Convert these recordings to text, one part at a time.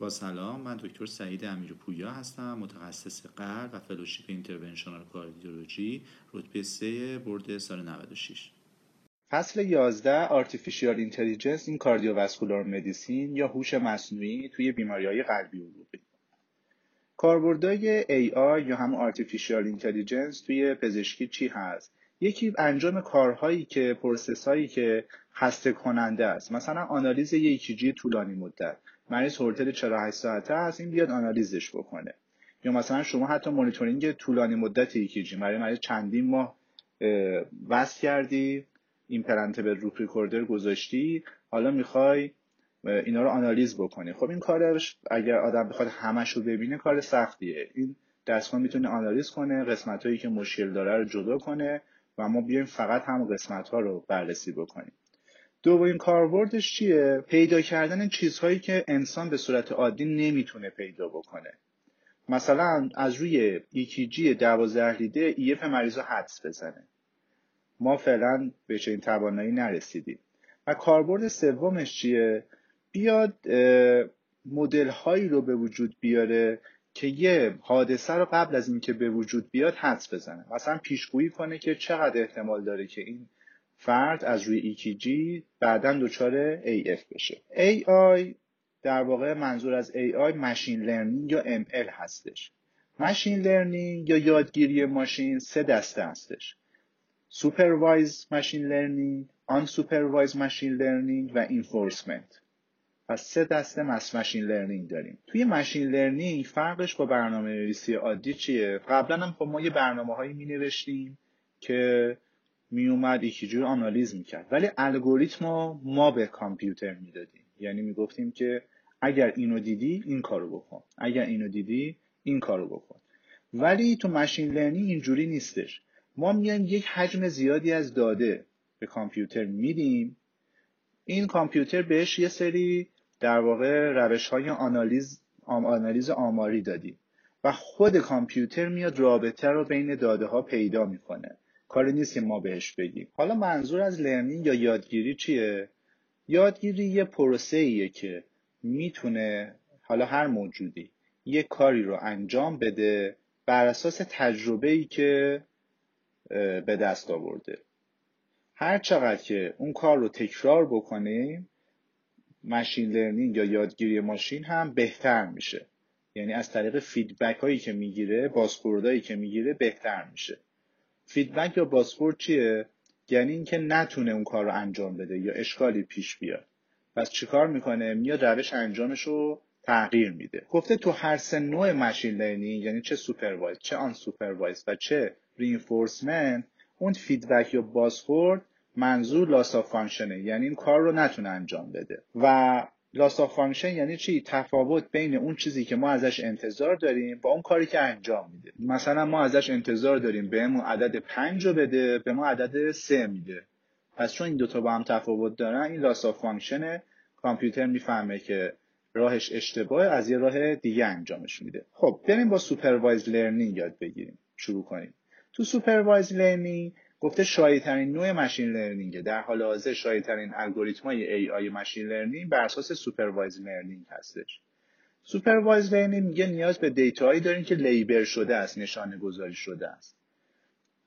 با سلام، من دکتر سعید امیرپویا هستم، متخصص قلب و فلوشیپ اینترونشنال کاردیولوژی، رتبه 3 برد سال 96. فصل 11 Artificial Intelligence in Cardiovascular Medicine یا هوش مصنوعی توی بیماری‌های قلبی عروقی. کاربردهای AI یا هم Artificial Intelligence توی پزشکی چی هست؟ یکی انجام کارهایی که پروسس‌هایی که خسته کننده است. مثلا آنالیز ECG طولانی مدت. مریض هورتل 48 ساعته است، این بیاد آنالیزش بکنه. یا مثلا شما حتی مانیتورینگ طولانی مدت ECG، مریض چندین ماه وصل کردی، ایمپلنتبل روپ ریکوردر گذاشتی، حالا میخوای اینا رو آنالیز بکنی. خب این کارش اگر آدم بخواد همش رو ببینه کار سختیه. این دستگاه میتونه آنالیز کنه، قسمتایی که مشکل داره رو جدا کنه و ما بیایم فقط هم قسمت‌ها رو بررسی بکنیم. دومین کاربردش چیه؟ پیدا کردن چیزهایی که انسان به صورت عادی نمیتونه پیدا بکنه. مثلا از روی ECG 12 لیده EF مریض رو حدس بزنه. ما فعلا به چنین توانایی نرسیدیم. و کاربرد سومش چیه؟ بیاد مدل هایی رو به وجود بیاره که یه حادثه رو قبل از اینکه به وجود بیاد حدس بزنه. مثلا پیشگویی کنه که چقدر احتمال داره که این فرد از روی ECG بعداً دچار AF بشه. AI در واقع منظور از AI ماشین لرنینگ یا ML هستش. ماشین لرنینگ یا یادگیری ماشین سه دسته هستش: سوپروایز ماشین لرنینگ، آن سوپروایز ماشین لرنینگ و اینفورسمنت. پس سه دسته ماشین لرنینگ داریم. توی ماشین لرنینگ فرقش با برنامه‌نویسی عادی چیه؟ قبلا هم خب ما یه برنامه‌هایی می‌نوشتیم که میومد ECG رو آنالیز می‌کرد، ولی الگوریتم رو ما به کامپیوتر میدادیم. یعنی میگفتیم که اگر اینو دیدی این کارو بکن، اگر اینو دیدی این کارو بکن. ولی تو ماشین لرنینگ اینجوری نیستش. ما میایم یک حجم زیادی از داده به کامپیوتر میدیم، این کامپیوتر بهش یه سری در واقع روش‌های آنالیز آماری دادیم و خود کامپیوتر میاد رابطه رو بین داده‌ها پیدا میکنه. کاری نیست که ما بهش بگیم. حالا منظور از لرنینگ یا یادگیری چیه؟ یادگیری یه پروسه‌ایه که میتونه حالا هر موجودی یه کاری رو انجام بده بر اساس تجربه‌ای که به دست آورده. هر چقدر که اون کار رو تکرار بکنیم ماشین لرنینگ یا یادگیری ماشین هم بهتر میشه. یعنی از طریق فیدبک هایی که میگیره، بازخوردایی که میگیره بهتر میشه. فیدبک یا بازخورد چیه؟ یعنی اینکه نتونه اون کار رو انجام بده یا اشکالی پیش بیاد. پس چیکار میکنه؟ میاد روش انجامش رو تغییر میده. گفته تو هر سه نوع ماشین لرنینگ، یعنی چه سوپروایز، چه آن سوپروایز و چه رینفورسمنت، اون فیدبک یا بازخورد منظور لاس آف فانکشنه، یعنی این کار رو نتونه انجام بده. و لاس آف فانکشن یعنی چی؟ تفاوت بین اون چیزی که ما ازش انتظار داریم با اون کاری که انجام میده. مثلا ما ازش انتظار داریم بهمون عدد 5 رو بده، به ما عدد 3 میده. پس چون این دوتا با هم تفاوت دارن، این لاس آف فانکشنه. کامپیوتر میفهمه که راهش اشتباهه، از یه راه دیگه انجامش میده. خب بریم با سوپروایز لرنینگ یاد بگیریم. شروع کنیم. تو سوپروایز لرنینگ گفته شایع‌ترین نوع ماشین لرنینگ، در حال حاضر شایع‌ترین الگوریتم‌های AI ماشین لرنینگ بر اساس سوپروایز لرنینگ هستش. سوپروایز لرنینگ میگه نیاز به دیتاهایی دارین که لیبل شده است، نشانه گذاری شده است.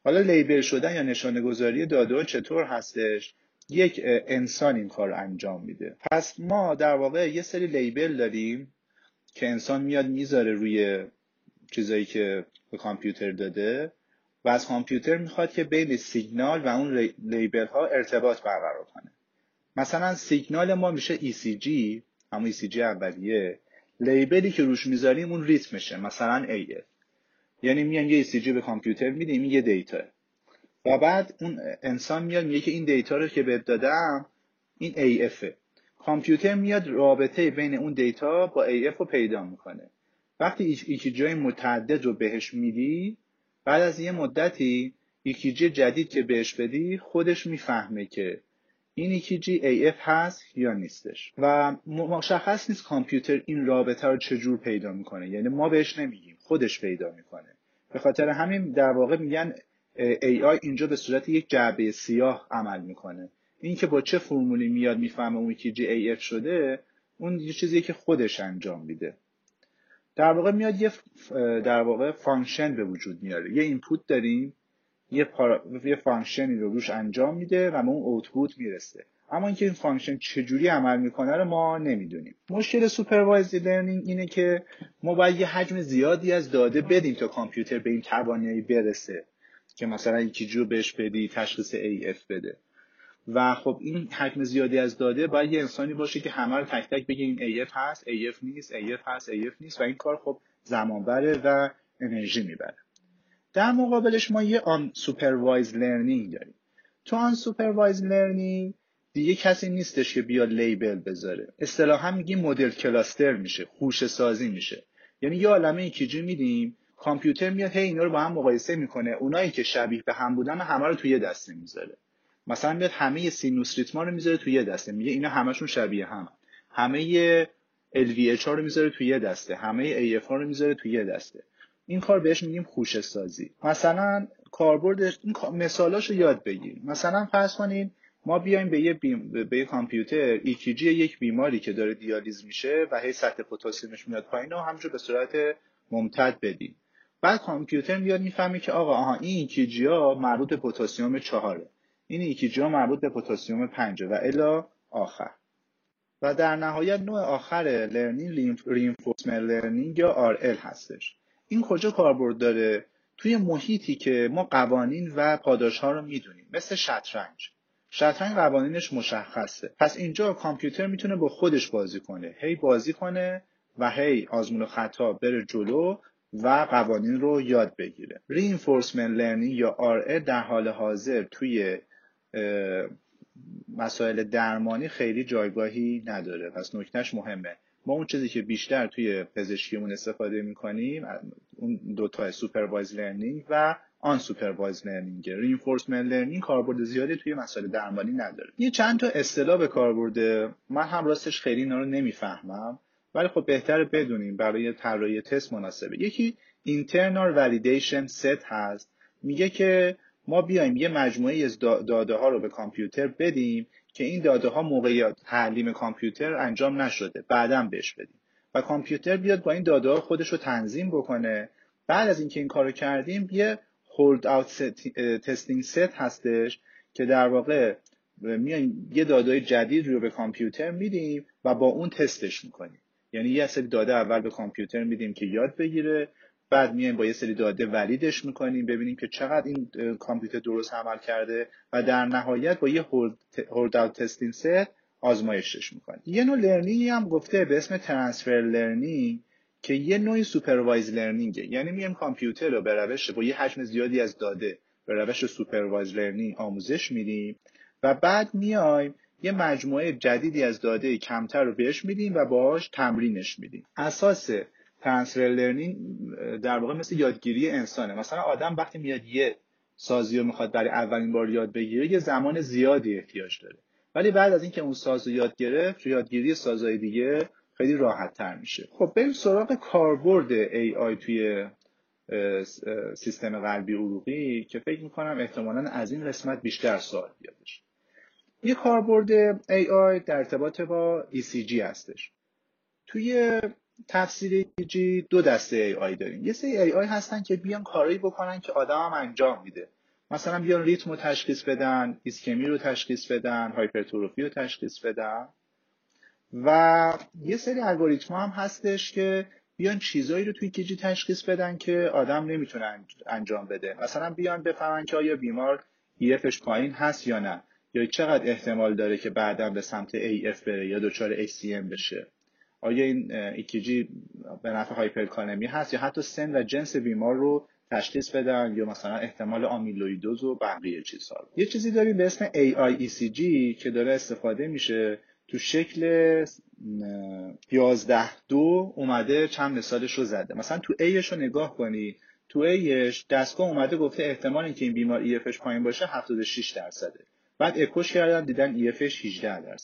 حالا لیبل شدن یا نشانه گذاری داده چطور هستش؟ یک انسان این کار انجام میده. پس ما در واقع یه سری لیبل داریم که انسان میاد میذاره روی چیزایی که به کامپیوتر داده و از کامپیوتر میخواد که بین سیگنال و اون لیبل ها ارتباط برقرار کنه. مثلا سیگنال ما میشه ECG، همون ECG اولیه. لیبلی که روش میذاریم اون ریتمشه، مثلا AF. یعنی میان یه ECG به کامپیوتر میدیم، یه دیتا، و بعد اون انسان میاد میگه که این دیتا رو که بهت دادم این AF. کامپیوتر میاد رابطه بین اون دیتا با AF رو پیدا میکنه. وقتی ECG های متعدد رو بهش میدی، بعد از یه مدتی ECG جدید که بهش بدی خودش میفهمه که این ECG AF هست یا نیستش. و مشخص نیست کامپیوتر این رابطه رو چجور پیدا میکنه، یعنی ما بهش نمیگیم، خودش پیدا میکنه. به خاطر همین در واقع میگن AI اینجا به صورت یک جعبه سیاه عمل میکنه. این که با چه فرمولی میاد میفهمه اون ECG AF شده، اون یه چیزیه که خودش انجام میده. در واقع میاد یه فانکشن به وجود میاره. یه اینپوت داریم، یه فانکشنی رو روش انجام میده و ما اون اوتپوت میرسه. اما اینکه این فانکشن چجوری عمل میکنه رو ما نمیدونیم. مشکل سوپروایزد لرنینگ اینه که ما باید یه حجم زیادی از داده بدیم تا کامپیوتر به این توانایی برسه که مثلا یکی جو بهش بدی تشخیص AF بده. و خب این حجم زیادی از داده باید یه انسانی باشه که همه رو تک تک بگه این AF هست، AF نیست، AF هست، AF نیست و این کار خب زمان بره و انرژی میبره. در مقابلش ما یه آن سوپروایز لرنینگ داریم. تو آن سوپروایز لرنینگ دیگه کسی نیستش که بیا لیبل بذاره. اصطلاحاً میگیم مدل کلاستر میشه، خوشه سازی میشه. یعنی یه عالمه ایکیجی میدیم، کامپیوتر میاد هی اینا رو با هم مقایسه میکنه، اونایی که شبیه به هم بودن همه رو توی یه دسته میذاره. مثلا میاد همه سینوس ریتما رو میذاره توی یه دسته، میگه اینا همشون شبیه هم. همه LVHR رو میذاره توی یه دسته، همه AF رو میذاره توی یه دسته. این کار بهش میگیم خوشه سازی. مثلا کاربردش این مثالاشو یاد بگیریم. مثلا فرض کنین ما بیایم به یه کامپیوتر ECG یک بیماری که داره دیالیز میشه و هی سطح پتاسیمش میاد پایین و همونجوری به صورت ممتد بدیم. بعد کامپیوتر میاد میفهمه که آقا آها این ECG ها مربوط به پتاسیم 4، این ECG ها مربوط به پتاسیم 5 و الی آخر. و در نهایت نوع آخر لرنینگ رینفورسمنت لرنینگ یا RL هستش. این کجا کاربرد داره؟ توی محیطی که ما قوانین و پاداش ها رو میدونیم، مثل شطرنج قوانینش مشخصه. پس اینجا کامپیوتر میتونه با خودش بازی کنه، هی بازی کنه و هی آزمون و خطا بره جلو و قوانین رو یاد بگیره. Reinforcement Learning یا RL در حال حاضر توی مسائل درمانی خیلی جایگاهی نداره، پس نکتهش مهمه. ما اون چیزی که بیشتر توی پزشکیمون استفاده میکنیم اون دوتای Supervised Learning و آن سوپروایز لرنینگ. رینفورسمنت لرنینگ کاربرد زیادی توی مسائل درمانی نداره. یه چند تا اصطلاح به کاربرد، من هم راستش خیلی اینا رو نمیفهمم ولی خب بهتره بدونیم برای طراحی تست مناسبه. یکی اینترنال والیدیشن ست هست، میگه که ما بیایم یه مجموعه از داده ها رو به کامپیوتر بدیم که این داده ها موقع تعلیم کامپیوتر انجام نشده، بعداً بهش بدیم و کامپیوتر بیاد با این داده ها خودش رو تنظیم بکنه. بعد از اینکه این کارو کردیم یه hold out testing set هستش که در واقع میایم یه داده‌های جدید رو به کامپیوتر میدیم و با اون تستش میکنیم. یعنی یه سری داده اول به کامپیوتر میدیم که یاد بگیره، بعد میایم با یه سری داده ولیدش میکنیم ببینیم که چقدر این کامپیوتر درست عمل کرده و در نهایت با یه hold out testing set آزمایشش میکنیم. یه نوع لرنینگ هم گفته به اسم ترانسفر لرنینگ که یه نوعی سوپروایز لرنینگه. یعنی میام کامپیوتر رو به روش با یه حجم زیادی از داده به روش سوپروایز لرنینگ آموزش میدیم و بعد میایم یه مجموعه جدیدی از داده کمتر رو بهش میدیم و باهاش تمرینش میدیم. اساس ترانسفر لرنینگ در واقع مثل یادگیری انسانه. مثلا آدم وقتی میاد یه سازی رو میخواد برای اولین بار یاد بگیره یه زمان زیادی احتیاج داره، ولی بعد از اینکه اون ساز رو یاد گرفت یادگیری سازهای دیگه خیلی راحت تر میشه. خب بریم سراغ کاربرد AI توی سیستم قلبی عروقی که فکر میکنم احتمالاً از این قسمت بیشتر سوال بیادش. یه کاربرد AI در ارتباط با ECG هستش. توی تفسیر ECG دو دسته AI داریم. یه سری AI هستن که بیان کارایی بکنن که آدم هم انجام میده، مثلا بیان ریتم رو تشخیص بدن، ایسکمی رو تشخیص بدن، هایپرتروفی رو تشخیص بدن و یه سری الگوریتم هم هستش که بیان چیزایی رو توی ECG تشخیص بدن که آدم نمیتونه انجام بده. مثلا بیان بفهمن که آیا بیمار EFش پایین هست یا نه، یا چقدر احتمال داره که بعدا به سمت AF بره یا دچار HCM بشه، آیا این ECG به نفع هایپرکالمی هست، یا حتی سن و جنس بیمار رو تشخیص بدن، یا مثلا احتمال آمیلویدوز و بقیه چیزها رو. یه چیزی داریم به اسم AI ECG که داره استفاده میشه تو شکل 11.2 اومده چند مثالش رو زده. مثلا تو Aش رو نگاه کنی، تو Aش دستگاه اومده گفته احتمال اینکه این بیمار EFش پایین باشه 76%، بعد اکوش کردن دیدن EFش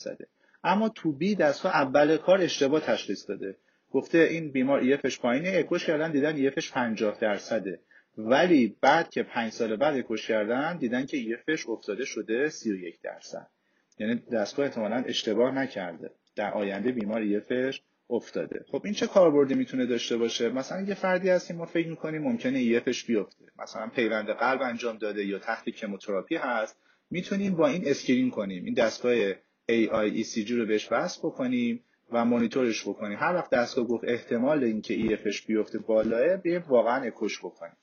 18%. اما تو B دستگاه اول کار اشتباه تشخیص داده، گفته این بیمار EFش پایینه، اکوش کردن دیدن EFش 50%، ولی بعد که 5 سال بعد اکوش کردن دیدن که EFش افتاده شده 31%. یعنی دستگاه احتمالاً اشتباه نکرده. در آینده بیماری EFش افتاده. خب این چه کاربردی میتونه داشته باشه؟ مثلا یه فردی هستیم ما فکر میکنیم ممکنه EFش بیفته، مثلا پیوند قلب انجام داده یا تحت کموتراپی هست، میتونیم با این اسکرین کنیم، این دستگاه AI ECG رو بهش وصل بکنیم و مانیتورش بکنیم. هر وقت دستگاه گفت احتمال اینکه EFش بیفته بالاه، بیایم واقعا اکوش بکنیم.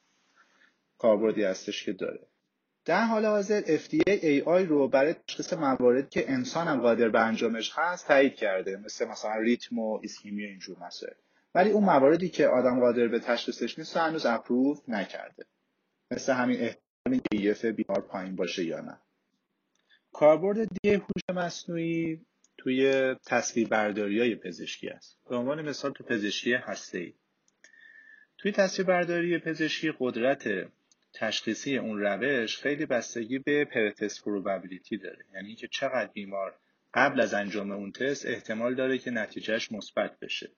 کاربردی هستش که داره. در حال حاضر FDA AI رو برای تشخیص مواردی که انسان هم قادر به انجامش هست تایید کرده، مثلا ریتم و ایسکمی و اینجور مسائل، ولی اون مواردی که آدم قادر به تشخیصش نیست هنوز اپروو نکرده، مثل همین احتمال اینکه EF بیمار پایین باشه یا نه. کاربرد دیگه هوش مصنوعی توی تصویربرداری‌های پزشکی است. به عنوان مثال تو پزشکی هسته‌ای، توی تصویربرداری پزشکی قدرت تشخیصی اون روش خیلی بستگی به پرتست پروبابیلیتی داره، یعنی که چقدر بیمار قبل از انجام اون تست احتمال داره که نتیجهش مثبت بشه.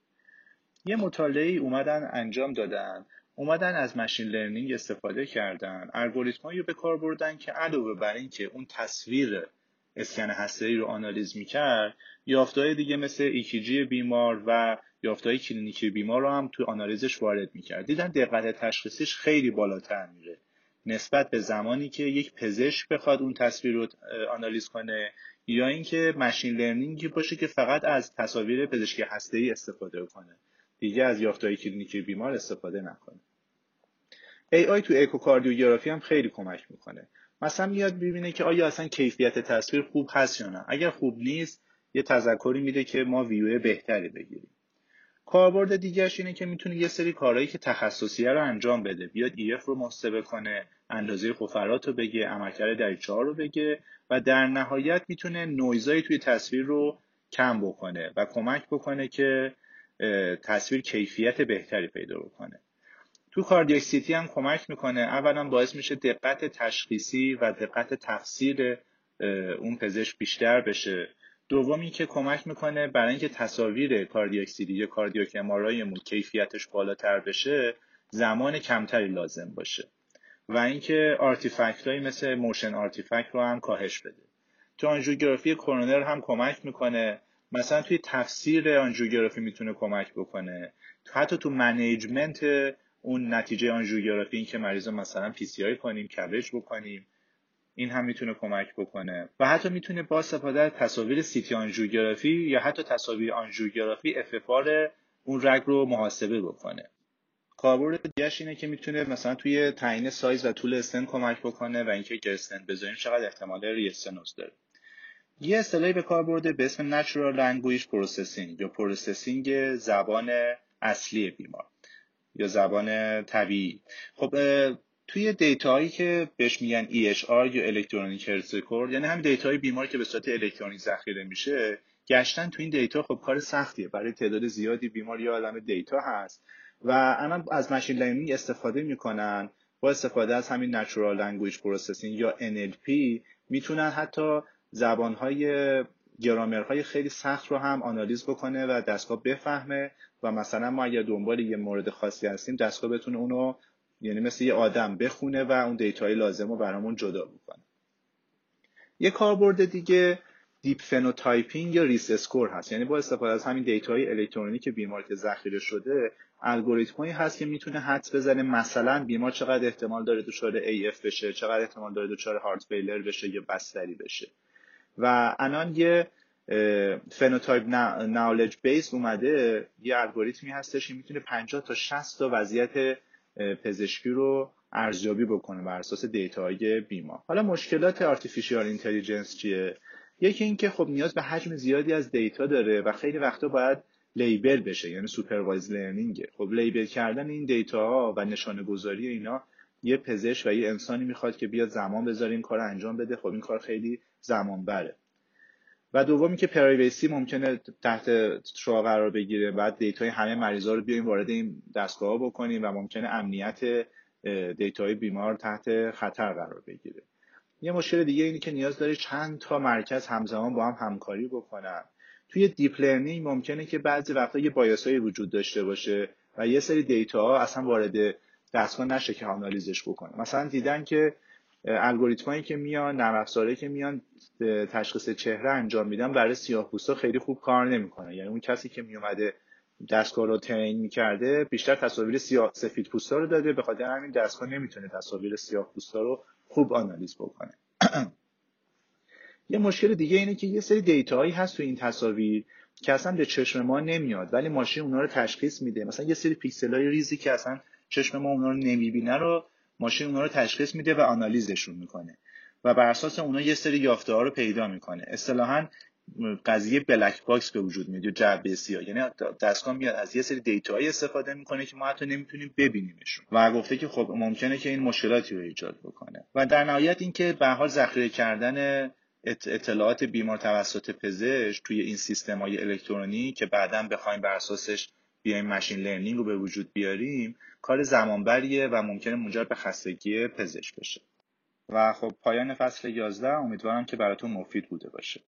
یه مطالعه‌ای اومدن انجام دادن، اومدن از ماشین لرنینگ استفاده کردن، الگوریتمایی رو به کار بردن که علاوه بر این که اون تصویر اسکن هسته‌ای رو آنالیز می‌کرد، یافته‌های دیگه مثل ECG بیمار و یافته‌های کلینیکی بیمار رو هم تو آنالیزش وارد می‌کرد. دیدن دقت تشخیصیش خیلی بالاتر میره نسبت به زمانی که یک پزشک بخواد اون تصویر رو آنالیز کنه، یا اینکه ماشین لرنینگی باشه که فقط از تصاویر پزشکی هسته‌ای استفاده کنه، دیگه از یافته‌های کلینیکی بیمار استفاده نکنه. AI تو اکوکاردیوگرافی هم خیلی کمک می‌کنه. مثلا میاد ببینه که آیا اصلا کیفیت تصویر خوب هست یا نه. اگر خوب نیست یه تذکری میده که ما ویو بهتری بگیریم. کاربرد دیگه‌اش اینه که میتونه یه سری کارهایی که تخصصیه رو انجام بده. بیاد EF رو محاسبه کنه، اندازه خفرات رو بگه، عملکرد دریچه‌ها رو بگه و در نهایت میتونه نویزای توی تصویر رو کم بکنه و کمک بکنه که تصویر کیفیت بهتری پیدا بکنه. تو کاردیاک سیتی هم کمک میکنه. اولا باعث میشه دقت تشخیصی و دقت تفسیر اون پزشک بیشتر بشه. دومی که کمک میکنه برای اینکه تصاویر کاردیاک سیتی یا کاردیاک ام‌آرآیمون کیفیتش بالاتر بشه، زمان کمتری لازم باشه و اینکه آرتیفکت‌هایی مثل موشن آرتیفکت رو هم کاهش بده. تو آنژیوگرافی کورونر هم کمک میکنه، مثلا توی تفسیر آنژیوگرافی میتونه کمک بکنه، حتی تو منیجمنت اون نتیجه آنژیوگرافی، این که مریض مثلا PCI کنیم، کوریج بکنیم، این هم میتونه کمک بکنه و حتی میتونه با استفاده از تصاویر CT آنژیوگرافی یا حتی تصاویر آنژیوگرافی FFR اون رگ رو محاسبه بکنه. کاربرد دیگه‌اش اینه که میتونه مثلا توی تعیین سایز و طول استن کمک بکنه و اینکه چه استن بذاریم، چقدر احتمال ریستنوز داره. یه اصطلاحی به کار برده به اسم نچورال لنگویج پروسسینگ یا پروسسینگ زبان اصلی بیمار یا زبان طبیعی. خب توی دیتاهایی که بهش میگن EHR یا الکترونیک هلث رکورد، یعنی هم دیتاهای بیمار که به صورت الکترونیک ذخیره میشه، گشتن توی این دیتا خب کار سختیه. برای تعداد زیادی بیمار یا عالم دیتا هست و الان از ماشین لرنینگ استفاده میکنن. با استفاده از همین نچورال لنگویج پروسسینگ یا NLP میتونن حتی زبانهای گرامرهای خیلی سخت رو هم آنالیز بکنه و دستگاه بفهمه و مثلا ما اگر دنبال یه مورد خاصی هستیم، دستگاه بتونه اونو، یعنی مثل یه آدم، بخونه و اون دیتاهای لازم رو برامون جدا بکنه. یه کاربرد دیگه دیپ فنوتایپینگ یا ریس اسکور هست، یعنی با استفاده از همین دیتاهای الکترونیک بیمار که ذخیره شده، الگوریتمی هست که میتونه حدس بزنه مثلا بیمار چقدر احتمال داره دچار AF بشه، چقدر احتمال داره دچار هارت فیلر بشه یا بستری بشه. و الان یه فنوتایپ نالج بیس اومده، یه الگوریتمی هستش که میتونه 50 تا 60 تا وضعیت پزشکی رو ارزیابی بکنه بر اساس دیتاهای بیمار. حالا مشکلات آرتفیشیال اینتلیجنس چیه؟ یکی این که خب نیاز به حجم زیادی از دیتا داره و خیلی وقتا باید لیبل بشه، یعنی سوپروایز لرنینگ. خب لیبل کردن این دیتاها و نشانه گذاری اینا، یه پزشک و یه انسانی میخواد که بیاد زمان بذاره این کارو انجام بده. خب این کار خیلی زمان بره. و دومی که پرایویسی ممکنه تحت شعار قرار بگیره، بعد دیتای همه مریضا رو بیایم وارد این دستگاه‌ها بکنیم و ممکنه امنیت دیتای بیمار تحت خطر قرار بگیره. یه مشکل دیگه اینه که نیاز داره چند تا مرکز همزمان با هم همکاری بکنن. توی دیپ لرنینگ ممکنه که بعضی وقتا یه بایاسایی وجود داشته باشه و یه سری دیتاها اصلا وارد دستگاه نشه که آنالیزش بکنه. مثلا دیدن که الگوریتمایی که میان، نرم افزارهایی که میان تشخیص چهره انجام میدن برای سیاه‌پوستا خیلی خوب کار نمیکنه. یعنی اون کسی که میومده دستگاه رو ترین میکرده بیشتر تصاویر سفیدپوستا رو داده، به خاطر همین دستگاه نمیتونه تصاویر سیاه‌پوستا رو خوب آنالیز بکنه. یه مشکل دیگه اینه که یه سری دیتاهایی هست تو این تصاویر که اصلا به چشم ما نمیاد ولی ماشین اونها رو تشخیص میده. مثلا یه سری پیکسلای ریزی که اصلا چشم ما اونها رو نمیبینه رو ماشین اونها رو تشخیص میده و آنالیزشون میکنه و بر اساس اونها یه سری یافته‌ها رو پیدا میکنه. اصطلاحاً قضیه بلک باکس به وجود میاد، جعبه سیاه. یعنی دستگاه میاد از یه سری دیتاهایی استفاده میکنه که ما حتی نمیتونیم ببینیمشون و گفته که خب ممکنه که این مشکلاتی رو ایجاد بکنه. و در نهایت اینکه به هر حال ذخیره کردن اطلاعات بیمار توسط پزشک توی این سیستم‌های الکترونیک که بعداً بخوایم بر اساسش بیایم ماشین لرنینگ رو به وجود بیاریم کار زمانبریه و ممکنه منجر به خستگی پزشک بشه. و خب پایان فصل 11، امیدوارم که براتون مفید بوده باشه.